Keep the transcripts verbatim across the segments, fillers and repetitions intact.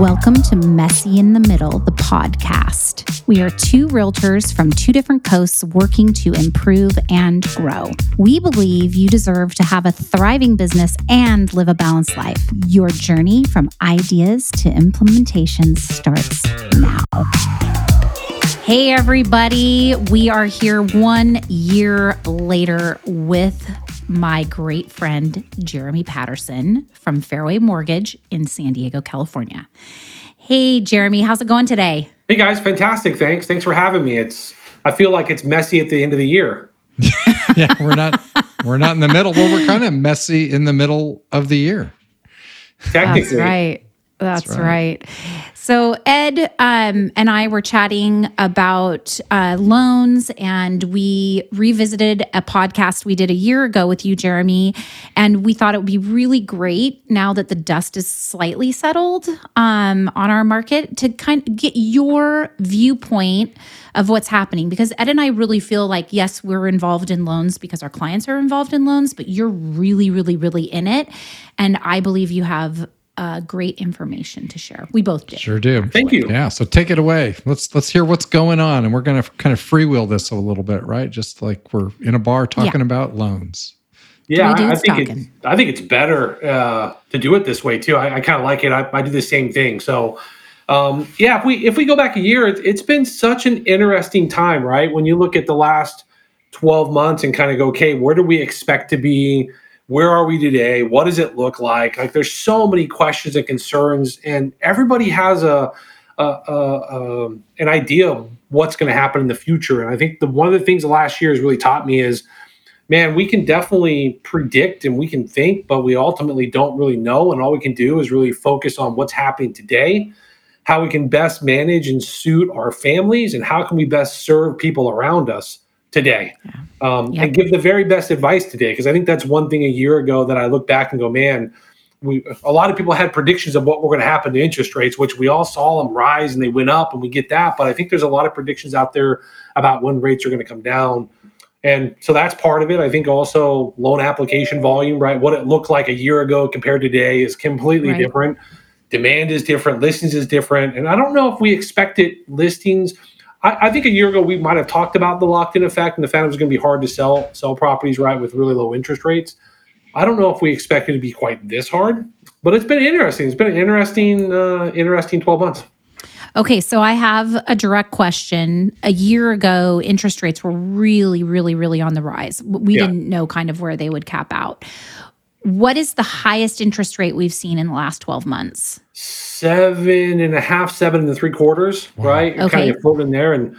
Welcome to Messy in the Middle, the podcast. We are two realtors from two different coasts working to improve and grow. We believe you deserve to have a thriving business and live a balanced life. Your journey from ideas to implementation starts now. Hey, everybody. We are here one year later with my great friend, Jeremy Patterson from Fairway Mortgage in San Diego, California. Hey, Jeremy, how's it going today? Hey guys, fantastic. Thanks. Thanks for having me. It's I feel like it's messy at the end of the year. yeah, we're not we're not in the middle. Well, we're kind of messy in the middle of the year. Technically. That's right. That's, That's right. right. So Ed um, and I were chatting about uh, loans, and we revisited a podcast we did a year ago with you, Jeremy, and we thought it would be really great now that the dust is slightly settled um, on our market to kind of get your viewpoint of what's happening, because Ed and I really feel like, yes, we're involved in loans because our clients are involved in loans, but you're really, really, really in it, and I believe you have Uh, great information to share. We both do. Sure do. Actually. Thank you. Yeah. So take it away. Let's let's hear what's going on, and we're going to kind of freewheel this a little bit, right? Just like we're in a bar talking yeah. about loans. Yeah, I, I think it's, I think it's better uh, to do it this way too. I, I kind of like it. I, I do the same thing. So um, yeah, if we if we go back a year, it, it's been such an interesting time, right? When you look at the last twelve months and kind of go, okay, where do we expect to be? Where are we today? What does it look like? Like, there's so many questions and concerns, and everybody has a, a, a, a an idea of what's going to happen in the future. And I think the one of the things the last year has really taught me is, man, we can definitely predict and we can think, but we ultimately don't really know. And all we can do is really focus on what's happening today, how we can best manage and suit our families, and how can we best serve people around us today. Yeah. Um, yep. And give the very best advice today, because I think that's one thing a year ago that I look back and go, man, we a lot of people had predictions of what were going to happen to interest rates, which we all saw them rise and they went up, and we get that. But I think there's a lot of predictions out there about when rates are going to come down. And so that's part of it. I think also loan application volume, right? What it looked like a year ago compared to today is completely right. different. Demand is different. Listings is different. And I don't know if we expected listings. I think a year ago we might have talked about the locked-in effect and the fact it was going to be hard to sell sell properties, right, with really low interest rates. I don't know if we expected it to be quite this hard, but it's been interesting. It's been an interesting, uh, interesting twelve months. Okay, so I have a direct question. A year ago, interest rates were really, really, really on the rise. We yeah. didn't know kind of where they would cap out. What is the highest interest rate we've seen in the last twelve months? Seven and a half, seven and three quarters, wow. right? Okay. Kind of floating there. And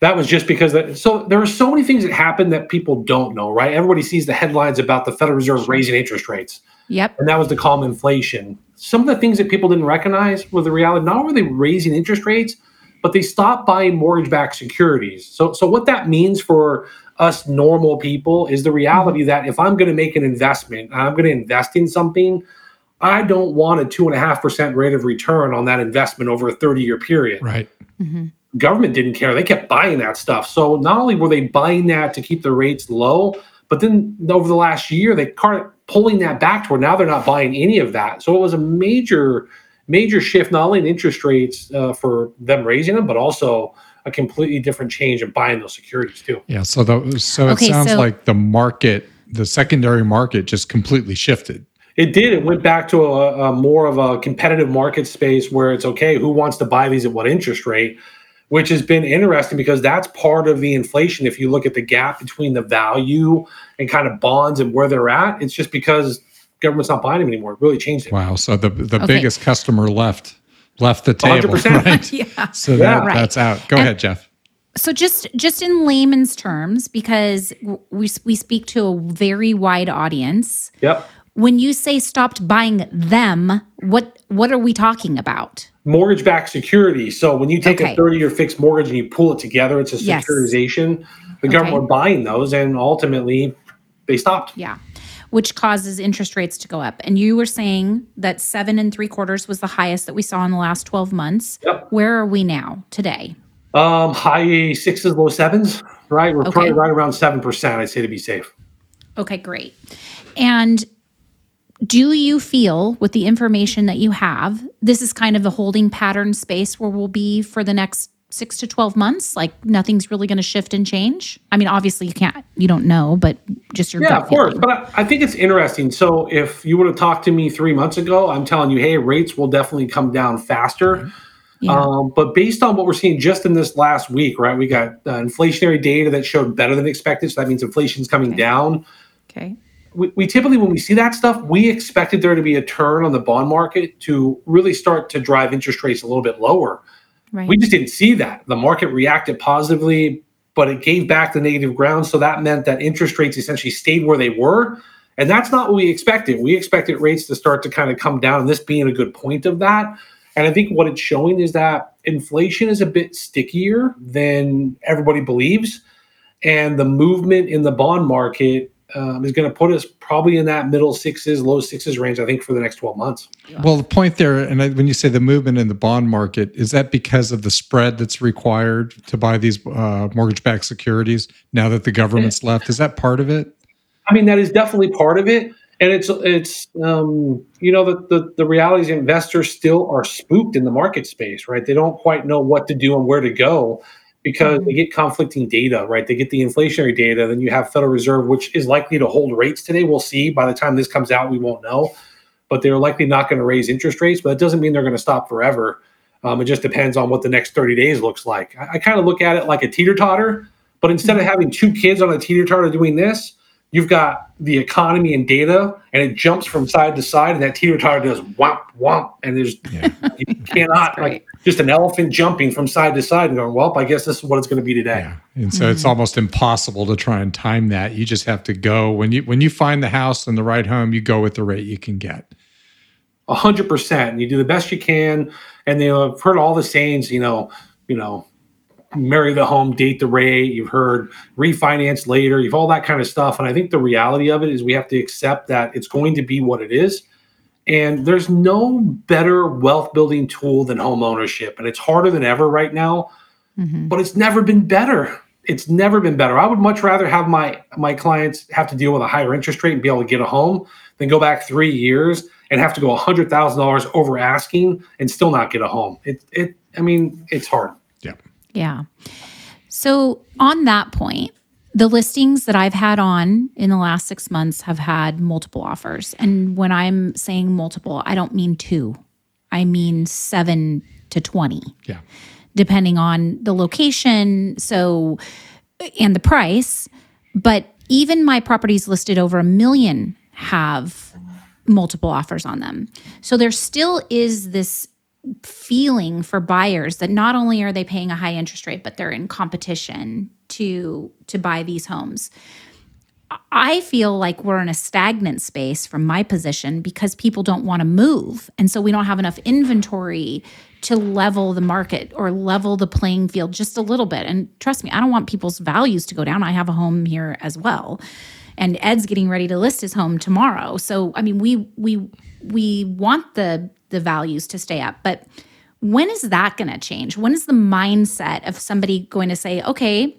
that was just because that. So there are so many things that happen that people don't know, right? Everybody sees the headlines about the Federal Reserve raising interest rates. Yep. And that was to calm inflation. Some of the things that people didn't recognize were the reality. Not only were they raising interest rates, but they stopped buying mortgage-backed securities. So, so what that means for us normal people is the reality that if I'm going to make an investment, I'm going to invest in something, I don't want a two and a half percent rate of return on that investment over a thirty year period. Right. Mm-hmm. Government didn't care. They kept buying that stuff. So not only were they buying that to keep the rates low, but then over the last year, they started pulling that back to where now they're not buying any of that. So it was a major, major shift, not only in interest rates uh, for them raising them, but also a completely different change of buying those securities too. Yeah. So the, so it okay, sounds so, like the market, the secondary market just completely shifted. It did. It went back to a, a more of a competitive market space where it's okay, who wants to buy these at what interest rate, which has been interesting because that's part of the inflation. If you look at the gap between the value and kind of bonds and where they're at, it's just because government's not buying them anymore. It really changed it. Wow. So the, the okay. biggest customer left. Left the table, one hundred percent. Right? yeah. So that, yeah, right. that's out. Go and, ahead, Jeff. So just just in layman's terms, because we we speak to a very wide audience. Yep. When you say stopped buying them, what what are we talking about? Mortgage-backed security. So when you take okay. a thirty year fixed mortgage and you pull it together, it's a securitization. Yes. The government okay. were buying those, and ultimately they stopped. Yeah. Which causes interest rates to go up. And you were saying that seven and three quarters was the highest that we saw in the last twelve months. Yep. Where are we now today? Um, high sixes, low sevens, right? We're okay. probably right around seven percent, I'd say, to be safe. Okay, great. And do you feel with the information that you have, this is kind of a holding pattern space where we'll be for the next six to twelve months? Like nothing's really going to shift and change? I mean, obviously you can't, you don't know, but just your yeah, gut feeling. Of course. But I, I think it's interesting. So if you would have talked to me three months ago, I'm telling you, hey, rates will definitely come down faster. Mm-hmm. Yeah. Um, but based on what we're seeing just in this last week, right, we got uh, inflationary data that showed better than expected. So that means inflation's coming okay. down. Okay. We, we typically, when we see that stuff, we expected there to be a turn on the bond market to really start to drive interest rates a little bit lower. Right. We just didn't see that. The market reacted positively, but it gave back the negative ground. So that meant that interest rates essentially stayed where they were. And that's not what we expected. We expected rates to start to kind of come down, and this being a good point of that. And I think what it's showing is that inflation is a bit stickier than everybody believes. And the movement in the bond market um, is going to put us probably in that middle sixes, low sixes range, I think, for the next twelve months. Well, the point there, and I, when you say the movement in the bond market, is that because of the spread that's required to buy these uh, mortgage-backed securities now that the government's left? Is that part of it? I mean, that is definitely part of it. And it's, it's um, you know, the, the, the reality is investors still are spooked in the market space, right? They don't quite know what to do and where to go because mm-hmm. they get conflicting data, right? They get the inflationary data. Then you have Federal Reserve, which is likely to hold rates today. We'll see. By the time this comes out, we won't know. But they're likely not going to raise interest rates. But that doesn't mean they're going to stop forever. Um, it just depends on what the next thirty days looks like. I, I kind of look at it like a teeter-totter. But instead mm-hmm. of having two kids on a teeter-totter doing this, you've got the economy and data, and it jumps from side to side, and that teeter-totter does womp, womp, and there's yeah. you cannot, like just an elephant jumping from side to side and going, well, I guess this is what it's going to be today. Yeah. And so mm-hmm. it's almost impossible to try and time that. You just have to go. When you when you find the house and the right home, you go with the rate you can get. A hundred percent. You do the best you can, and you know, I've heard all the sayings, you know, you know, marry the home, date the rate, you've heard refinance later, you've all that kind of stuff. And I think the reality of it is we have to accept that it's going to be what it is. And there's no better wealth building tool than home ownership. And it's harder than ever right now, mm-hmm. but it's never been better. It's never been better. I would much rather have my, my clients have to deal with a higher interest rate and be able to get a home than go back three years and have to go one hundred thousand dollars over asking and still not get a home. It, it, I mean, it's hard. Yeah. Yeah. So on that point, the listings that I've had on in the last six months have had multiple offers. And when I'm saying multiple, I don't mean two. I mean seven to twenty. Yeah. Depending on the location, so and the price. But even my properties listed over a million have multiple offers on them. So there still is this feeling for buyers that not only are they paying a high interest rate, but they're in competition to to buy these homes. I feel like we're in a stagnant space from my position because people don't want to move. And so we don't have enough inventory to level the market or level the playing field just a little bit. And trust me, I don't want people's values to go down. I have a home here as well. And Ed's getting ready to list his home tomorrow. So, I mean, we we we want the the values to stay up. But when is that going to change? When is the mindset of somebody going to say, okay,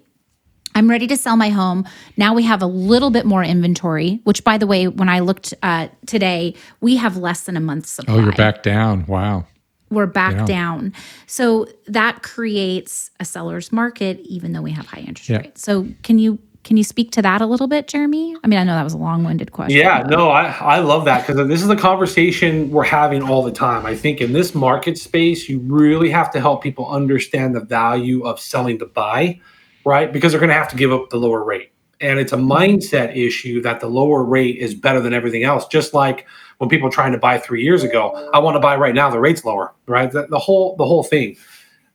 I'm ready to sell my home. Now we have a little bit more inventory, which by the way, when I looked uh, today, we have less than a month's supply. Oh, you're back down. Wow. We're back yeah. down. So that creates a seller's market, even though we have high interest yeah. rates. So can you Can you speak to that a little bit, Jeremy? I mean, I know that was a long-winded question. Yeah, but. no, I, I love that because this is a conversation we're having all the time. I think in this market space, you really have to help people understand the value of selling to buy, right? Because they're going to have to give up the lower rate. And it's a mindset issue that the lower rate is better than everything else. Just like when people were trying to buy three years ago, I want to buy right now, the rate's lower, right? The, the whole the whole thing.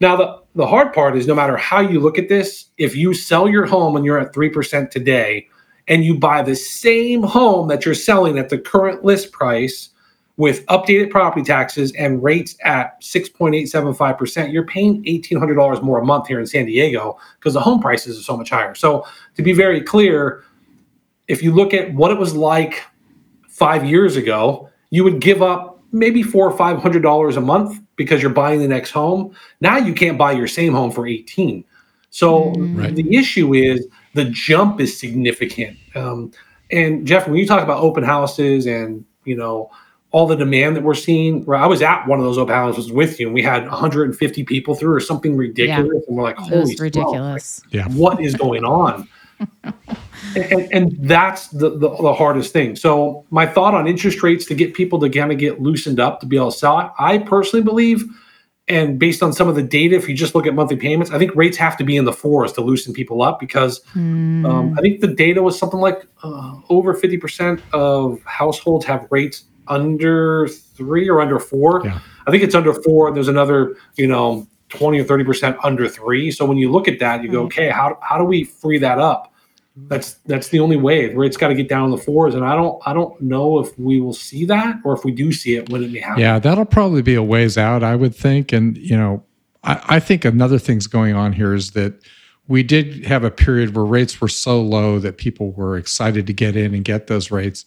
Now, the, the hard part is no matter how you look at this, if you sell your home and you're at three percent today and you buy the same home that you're selling at the current list price with updated property taxes and rates at six point eight seven five percent, you're paying eighteen hundred dollars more a month here in San Diego because the home prices are so much higher. So to be very clear, if you look at what it was like five years ago, you would give up maybe four or five hundred dollars a month because you're buying the next home. Now you can't buy your same home for eighteen. So right. the issue is the jump is significant. Um, and Jeff, when you talk about open houses and, you know, all the demand that we're seeing. Where I was at one of those open houses with you, and we had one hundred fifty people through or something ridiculous. Yeah. And we're like, holy ridiculous. Like, yeah. What is going on? and, and that's the, the, the hardest thing. So my thought on interest rates to get people to kind of get loosened up to be able to sell it, I personally believe, and based on some of the data, if you just look at monthly payments, I think rates have to be in the fours to loosen people up because mm. um, I think the data was something like uh, over fifty percent of households have rates under three or under four. Yeah. I think it's under four. There's another, you know, twenty or thirty percent under three. So when you look at that, you go, okay, how how do we free that up? That's that's the only way. Rates got to get down in the fours, and I don't I don't know if we will see that, or if we do see it, when it may happen. Yeah, that'll probably be a ways out, I would think. And you know, I, I think another thing's going on here is that we did have a period where rates were so low that people were excited to get in and get those rates.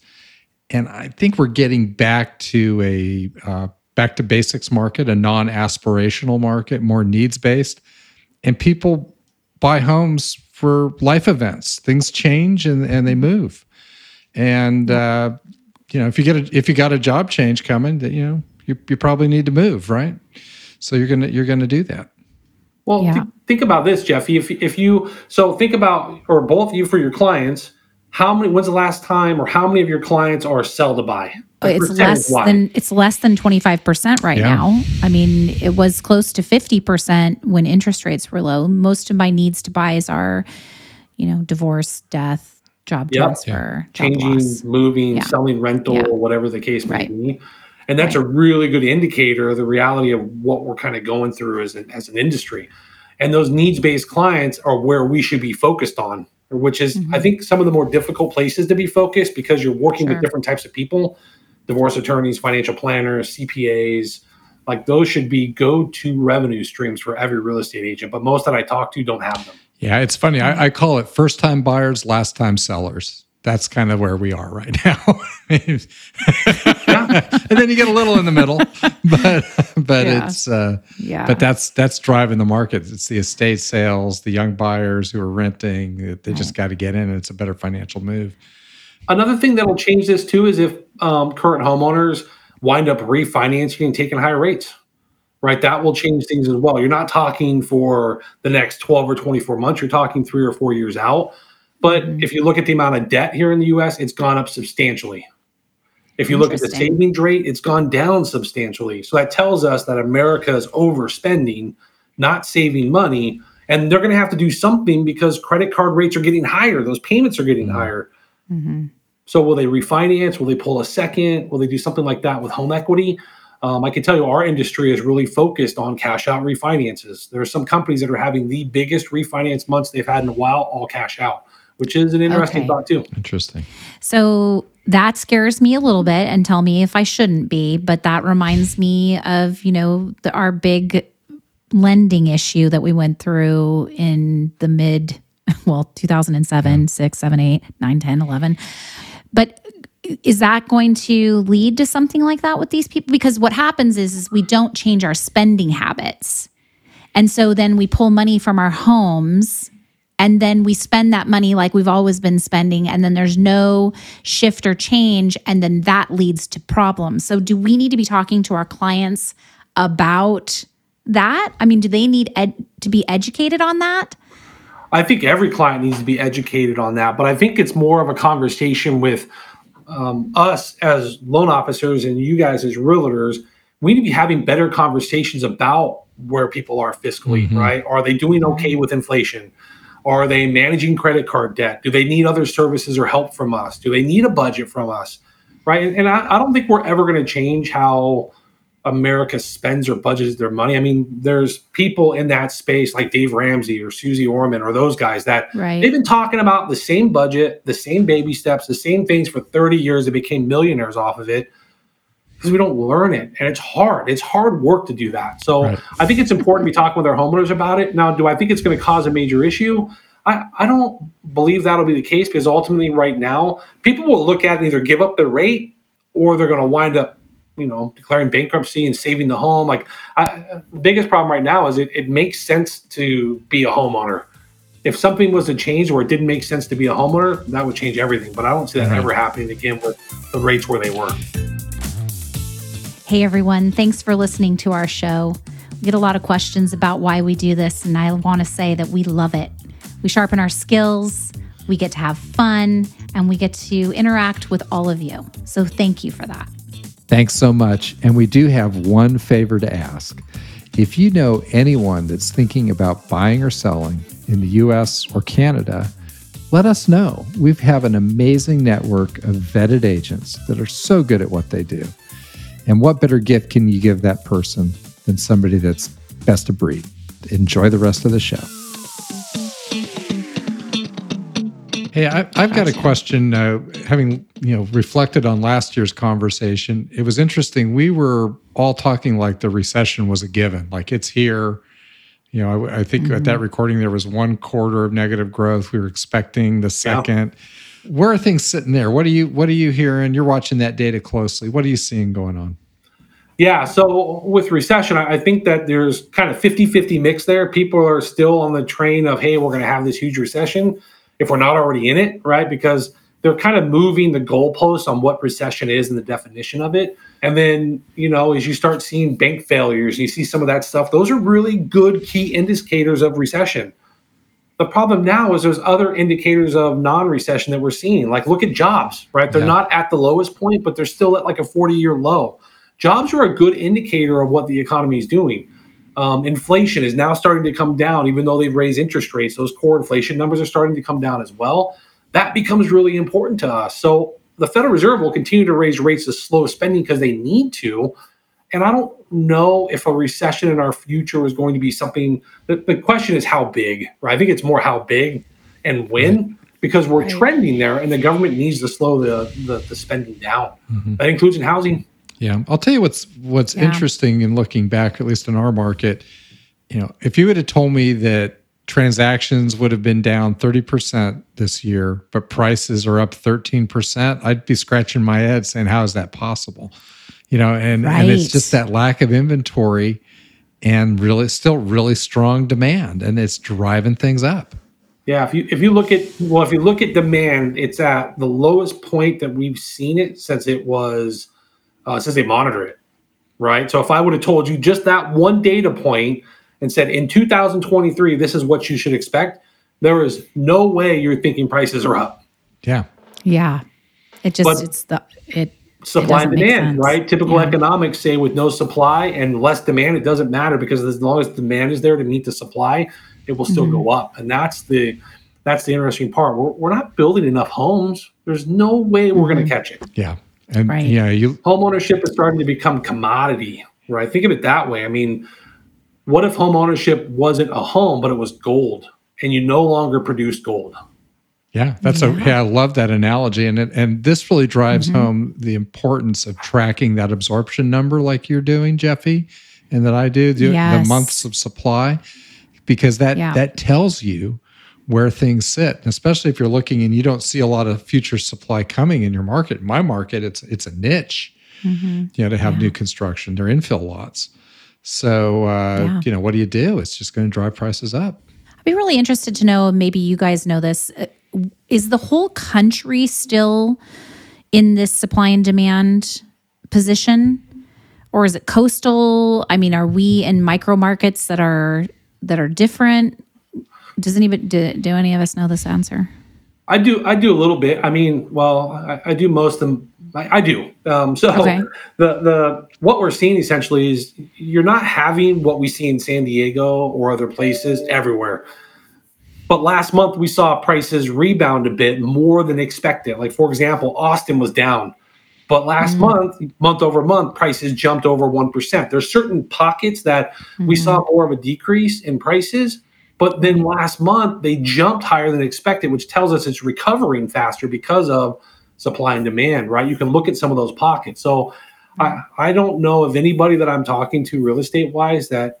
And I think we're getting back to a uh, back to basics market, a non-aspirational market, more needs-based. And people buy homes for life events. Things change and, and they move. And uh, you know, if you get a, if you got a job change coming, that you know you, you probably need to move, right? So you're gonna you're gonna do that. Well, yeah. th- think about this, Jeffy. If if you so think about, or both of you for your clients. How many? When's the last time, or how many of your clients are sell to buy? Like it's less why? than it's less than twenty-five percent right yeah. now. I mean, it was close to fifty percent when interest rates were low. Most of my needs to buys are, you know, divorce, death, job yep. transfer, yeah. job changing, loss. moving, yeah. selling rental, yeah. or whatever the case may right. be. And that's right. a really good indicator of the reality of what we're kind of going through as an, as an industry. And those needs-based clients are where we should be focused on, which is, mm-hmm. I think, some of the more difficult places to be focused because you're working sure. with different types of people, divorce attorneys, financial planners, C P As, like those should be go-to revenue streams for every real estate agent. But most that I talk to don't have them. Yeah, it's funny. I, I call it first-time buyers, last-time sellers. That's kind of where we are right now. yeah. And then you get a little in the middle, but but yeah. it's uh, yeah. But that's that's driving the market. It's the estate sales, the young buyers who are renting. They right. just got to get in. And it's a better financial move. Another thing that will change this too is if um, current homeowners wind up refinancing and taking higher rates. Right, that will change things as well. You're not talking for the next twelve or twenty-four months. You're talking three or four years out. But if you look at the amount of debt here in the U S, it's gone up substantially. If you look at the savings rate, it's gone down substantially. So that tells us that America is overspending, not saving money. And they're going to have to do something because credit card rates are getting higher. Those payments are getting mm-hmm. higher. Mm-hmm. So will they refinance? Will they pull a second? Will they do something like that with home equity? Um, I can tell you our industry is really focused on cash out refinances. There are some companies that are having the biggest refinance months they've had in a while, all cash out, which is an interesting okay. thought too. Interesting. So that scares me a little bit, and tell me if I shouldn't be, but that reminds me of, you know, the, our big lending issue that we went through in the mid, well, two thousand seven, yeah. six, seven, eight, nine, ten, eleven. But is that going to lead to something like that with these people? Because what happens is, is we don't change our spending habits. And so then we pull money from our homes, and then we spend that money like we've always been spending, and then there's no shift or change, and then that leads to problems. So do we need to be talking to our clients about that? I mean, do they need ed- to be educated on that? I think every client needs to be educated on that, but I think it's more of a conversation with um, us as loan officers and you guys as realtors. We need to be having better conversations about where people are fiscally, mm-hmm. right? Are they doing okay with inflation? Are they managing credit card debt? Do they need other services or help from us? Do they need a budget from us, right? And, and I, I don't think we're ever going to change how America spends or budgets their money. I mean, there's people in that space like Dave Ramsey or Susie Orman or those guys that right. they've been talking about the same budget, the same baby steps, the same things for thirty years. They became millionaires off of it because we don't learn it. And it's hard. It's hard work to do that. So right. I think it's important to be talking with our homeowners about it. Now, do I think it's going to cause a major issue? I, I don't believe that'll be the case, because ultimately right now, people will look at and either give up their rate, or they're going to wind up, you know, declaring bankruptcy and saving the home. Like I, the biggest problem right now is it, it makes sense to be a homeowner. If something was to change where it didn't make sense to be a homeowner, that would change everything. But I don't see that right. ever happening again with the rates where they were. Hey, everyone. Thanks for listening to our show. We get a lot of questions about why we do this, and I want to say that we love it. We sharpen our skills, we get to have fun, and we get to interact with all of you. So thank you for that. Thanks so much. And we do have one favor to ask. If you know anyone that's thinking about buying or selling in the U S or Canada, let us know. We have an amazing network of vetted agents that are so good at what they do. And what better gift can you give that person than somebody that's best of breed? Enjoy the rest of the show. Hey, I, I've got a question. Uh, having you know reflected on last year's conversation, it was interesting. We were all talking like the recession was a given, like it's here. You know, I, I think mm-hmm. at that recording there was one quarter of negative growth. We were expecting the second. Yeah. Where are things sitting there? What are you What are you hearing? You're watching that data closely. What are you seeing going on? Yeah. So with recession, I think that there's kind of fifty-fifty mix there. People are still on the train of, hey, we're going to have this huge recession, if we're not already in it, right? Because they're kind of moving the goalposts on what recession is and the definition of it. And then, you know, as you start seeing bank failures, you see some of that stuff. Those are really good key indicators of recession. The problem now is there's other indicators of non-recession that we're seeing. Like look at jobs, right? They're yeah. not at the lowest point, but they're still at like a forty-year low. Jobs are a good indicator of what the economy is doing. Um, inflation is now starting to come down, even though they've raised interest rates. Those core inflation numbers are starting to come down as well. That becomes really important to us. So the Federal Reserve will continue to raise rates to slow spending because they need to. And I don't know if a recession in our future is going to be something. The, the question is how big, right? I think it's more how big and when, because we're trending there and the government needs to slow the, the, the spending down. Mm-hmm. That includes in housing. Yeah. I'll tell you what's what's yeah. interesting in looking back, at least in our market, you know, if you would have told me that transactions would have been down thirty percent this year, but prices are up thirteen percent, I'd be scratching my head saying, how is that possible? You know, and, right. and it's just that lack of inventory and really still really strong demand, and it's driving things up. Yeah, if you if you look at well, if you look at demand, it's at the lowest point that we've seen it since it was Uh, since they monitor it, right? So if I would have told you just that one data point and said, in two thousand twenty-three, this is what you should expect, there is no way you're thinking prices are up. Yeah. Yeah. It just, but it's the, it supply it and demand, right? Typical yeah. economics say with no supply and less demand, it doesn't matter, because as long as demand is there to meet the supply, it will still mm-hmm. go up. And that's the, that's the interesting part. We're, we're not building enough homes. There's no way we're mm-hmm. going to catch it. Yeah. And right. yeah, you homeownership is starting to become commodity, right? Think of it that way. I mean, what if homeownership wasn't a home, but it was gold, and you no longer produce gold? Yeah, that's yeah. a yeah, I love that analogy, and it, and this really drives mm-hmm. home the importance of tracking that absorption number, like you're doing, Jeffy, and that I do, do yes. the months of supply, because that yeah. that tells you where things sit, and especially if you're looking and you don't see a lot of future supply coming in your market. In my market, it's it's a niche, mm-hmm. you know, to have yeah. new construction. They're infill lots. So, uh, yeah. you know, what do you do? It's just going to drive prices up. I'd be really interested to know, maybe you guys know this, is the whole country still in this supply and demand position? Or is it coastal? I mean, are we in micro markets that are that are different? Does any do, do any of us know this answer? I do. I do a little bit. I mean, well, I, I do most of them. I, I do. Um, so okay. the the what we're seeing essentially is you're not having what we see in San Diego or other places everywhere. But last month we saw prices rebound a bit more than expected. Like for example, Austin was down, but last mm. month, month over month, prices jumped over one percent. There's certain pockets that mm. we saw more of a decrease in prices. But then last month, they jumped higher than expected, which tells us it's recovering faster because of supply and demand, right? You can look at some of those pockets. So I, I don't know of anybody that I'm talking to real estate-wise that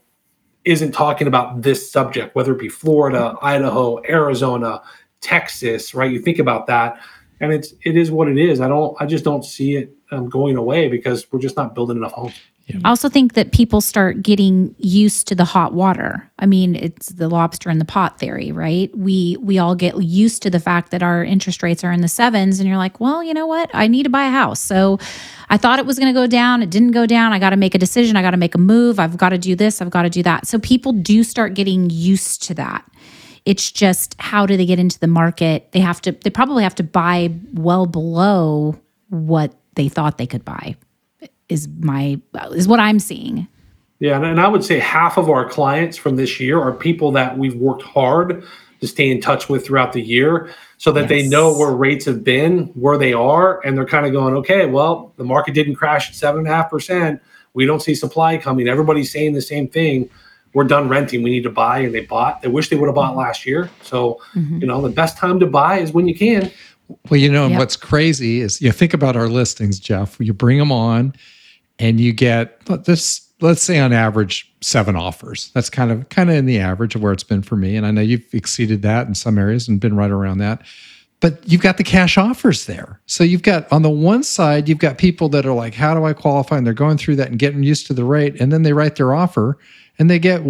isn't talking about this subject, whether it be Florida, Idaho, Arizona, Texas, right? You think about that, and it's it is what it is. I don't. I just don't see it um, going away because we're just not building enough homes. Yeah. I also think that people start getting used to the hot water. I mean, it's the lobster in the pot theory, right? We we all get used to the fact that our interest rates are in the sevens, and you're like, well, you know what? I need to buy a house. So I thought it was going to go down. It didn't go down. I got to make a decision. I got to make a move. I've got to do this. I've got to do that. So people do start getting used to that. It's just, how do they get into the market? They have to, they probably have to buy well below what they thought they could buy. Is my is what I'm seeing. Yeah, and I would say half of our clients from this year are people that we've worked hard to stay in touch with throughout the year, so that yes. they know where rates have been, where they are, and they're kind of going, okay, well, the market didn't crash at seven and a half percent. We don't see supply coming. Everybody's saying the same thing. We're done renting. We need to buy, and they bought. They wish they would have bought last year. So, mm-hmm. you know, the best time to buy is when you can. Well, you know, and yep. what's crazy is, you think about our listings, Jeff. You bring them on, and you get this. Let's say on average seven offers. That's kind of kind of in the average of where it's been for me. And I know you've exceeded that in some areas and been right around that. But you've got the cash offers there. So you've got, on the one side, you've got people that are like, "How do I qualify?" And they're going through that and getting used to the rate, and then they write their offer, and they get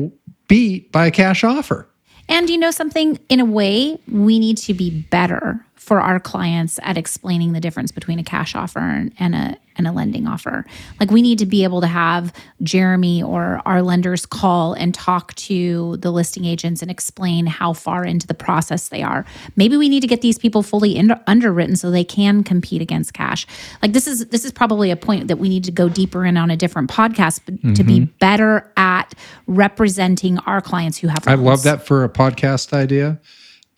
beat by a cash offer. And you know something? In a way, we need to be better for our clients at explaining the difference between a cash offer and a and a lending offer. Like, we need to be able to have Jeremy or our lenders call and talk to the listing agents and explain how far into the process they are. Maybe we need to get these people fully in, underwritten so they can compete against cash. Like, this is this is probably a point that we need to go deeper in on a different podcast, but mm-hmm. to be better at representing our clients who have loans. I love that for a podcast idea.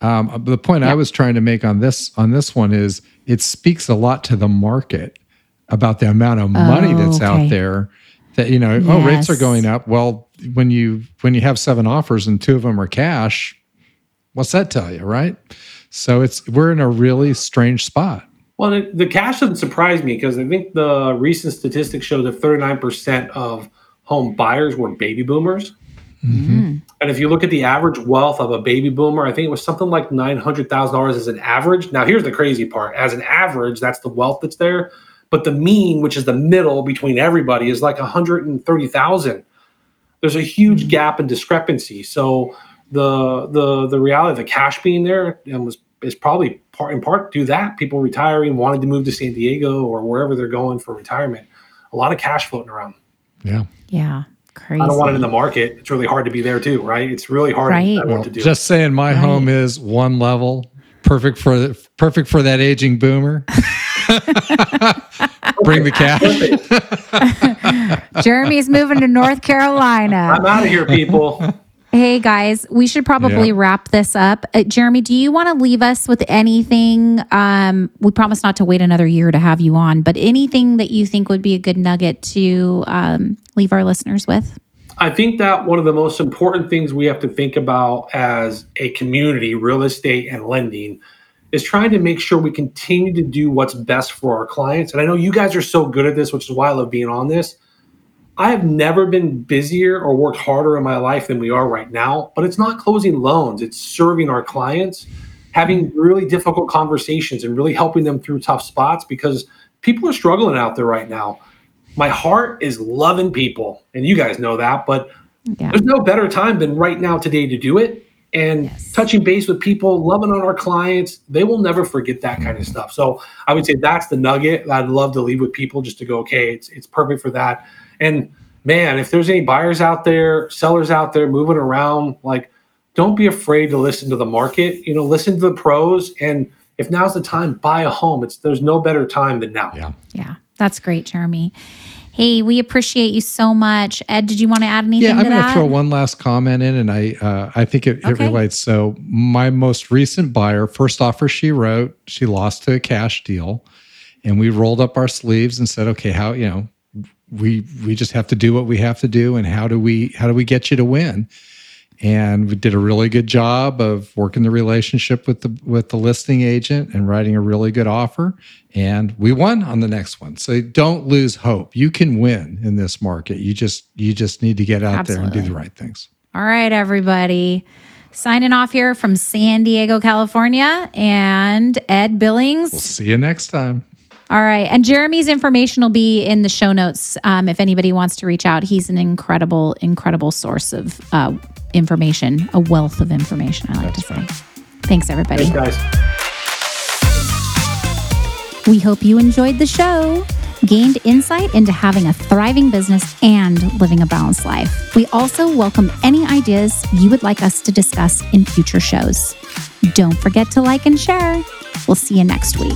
Um, the point yep. I was trying to make on this on this one is, it speaks a lot to the market about the amount of money oh, that's okay. out there. That, you know, yes. oh, rates are going up. Well, when you when you have seven offers and two of them are cash, what's that tell you, right? So it's we're in a really strange spot. Well, the, the cash doesn't surprise me, because I think the recent statistics show that thirty-nine percent of home buyers were baby boomers. Mm-hmm. And if you look at the average wealth of a baby boomer, I think it was something like nine hundred thousand dollars as an average. Now, here's the crazy part. As an average, that's the wealth that's there. But the mean, which is the middle between everybody, is like one hundred thirty thousand dollars. There's a huge gap and discrepancy. So the the the reality of the cash being there and was is probably part, in part due to that. People retiring, wanting to move to San Diego or wherever they're going for retirement. A lot of cash floating around. Yeah. Yeah. Crazy. I don't want it in the market. It's really hard to be there too, right? It's really hard right. to, well, to do. Just saying, my right. home is one level, perfect for perfect for that aging boomer. Bring the cash. Jeremy's moving to North Carolina. I'm out of here, people. Hey guys, we should probably yeah. wrap this up. Uh, Jeremy, do you want to leave us with anything? Um, we promise not to wait another year to have you on, but anything that you think would be a good nugget to um, leave our listeners with? I think that one of the most important things we have to think about as a community, real estate and lending, is trying to make sure we continue to do what's best for our clients. And I know you guys are so good at this, which is why I love being on this. I have never been busier or worked harder in my life than we are right now, but it's not closing loans. It's serving our clients, having really difficult conversations and really helping them through tough spots, because people are struggling out there right now. My heart is loving people, and you guys know that, but yeah. there's no better time than right now today to do it. And yes. touching base with people, loving on our clients, they will never forget that kind of stuff. So I would say that's the nugget I'd love to leave with people, just to go, okay, it's it's perfect for that. And man, if there's any buyers out there, sellers out there moving around, like, don't be afraid to listen to the market, you know, listen to the pros. And if now's the time, buy a home. It's, there's no better time than now. Yeah. Yeah. That's great, Jeremy. Hey, we appreciate you so much. Ed, did you want to add anything yeah, to that? Yeah, I'm going to throw one last comment in, and I uh, I think it, okay. it relates. So my most recent buyer, first offer she wrote, she lost to a cash deal, and we rolled up our sleeves and said, okay, how, you know, we we just have to do what we have to do, and how do we how do we get you to win? And we did a really good job of working the relationship with the with the listing agent and writing a really good offer, and we won on the next one. So don't lose hope. You can win in this market. You just you just need to get out Absolutely. there and do the right things. All right, everybody. Signing off here from San Diego, California, and Ed Billings. We'll see you next time. All right. And Jeremy's information will be in the show notes. Um, if anybody wants to reach out, he's an incredible, incredible source of uh, information, a wealth of information, I like That's to say. Fun. Thanks, everybody. Thanks, guys. We hope you enjoyed the show, gained insight into having a thriving business and living a balanced life. We also welcome any ideas you would like us to discuss in future shows. Don't forget to like and share. We'll see you next week.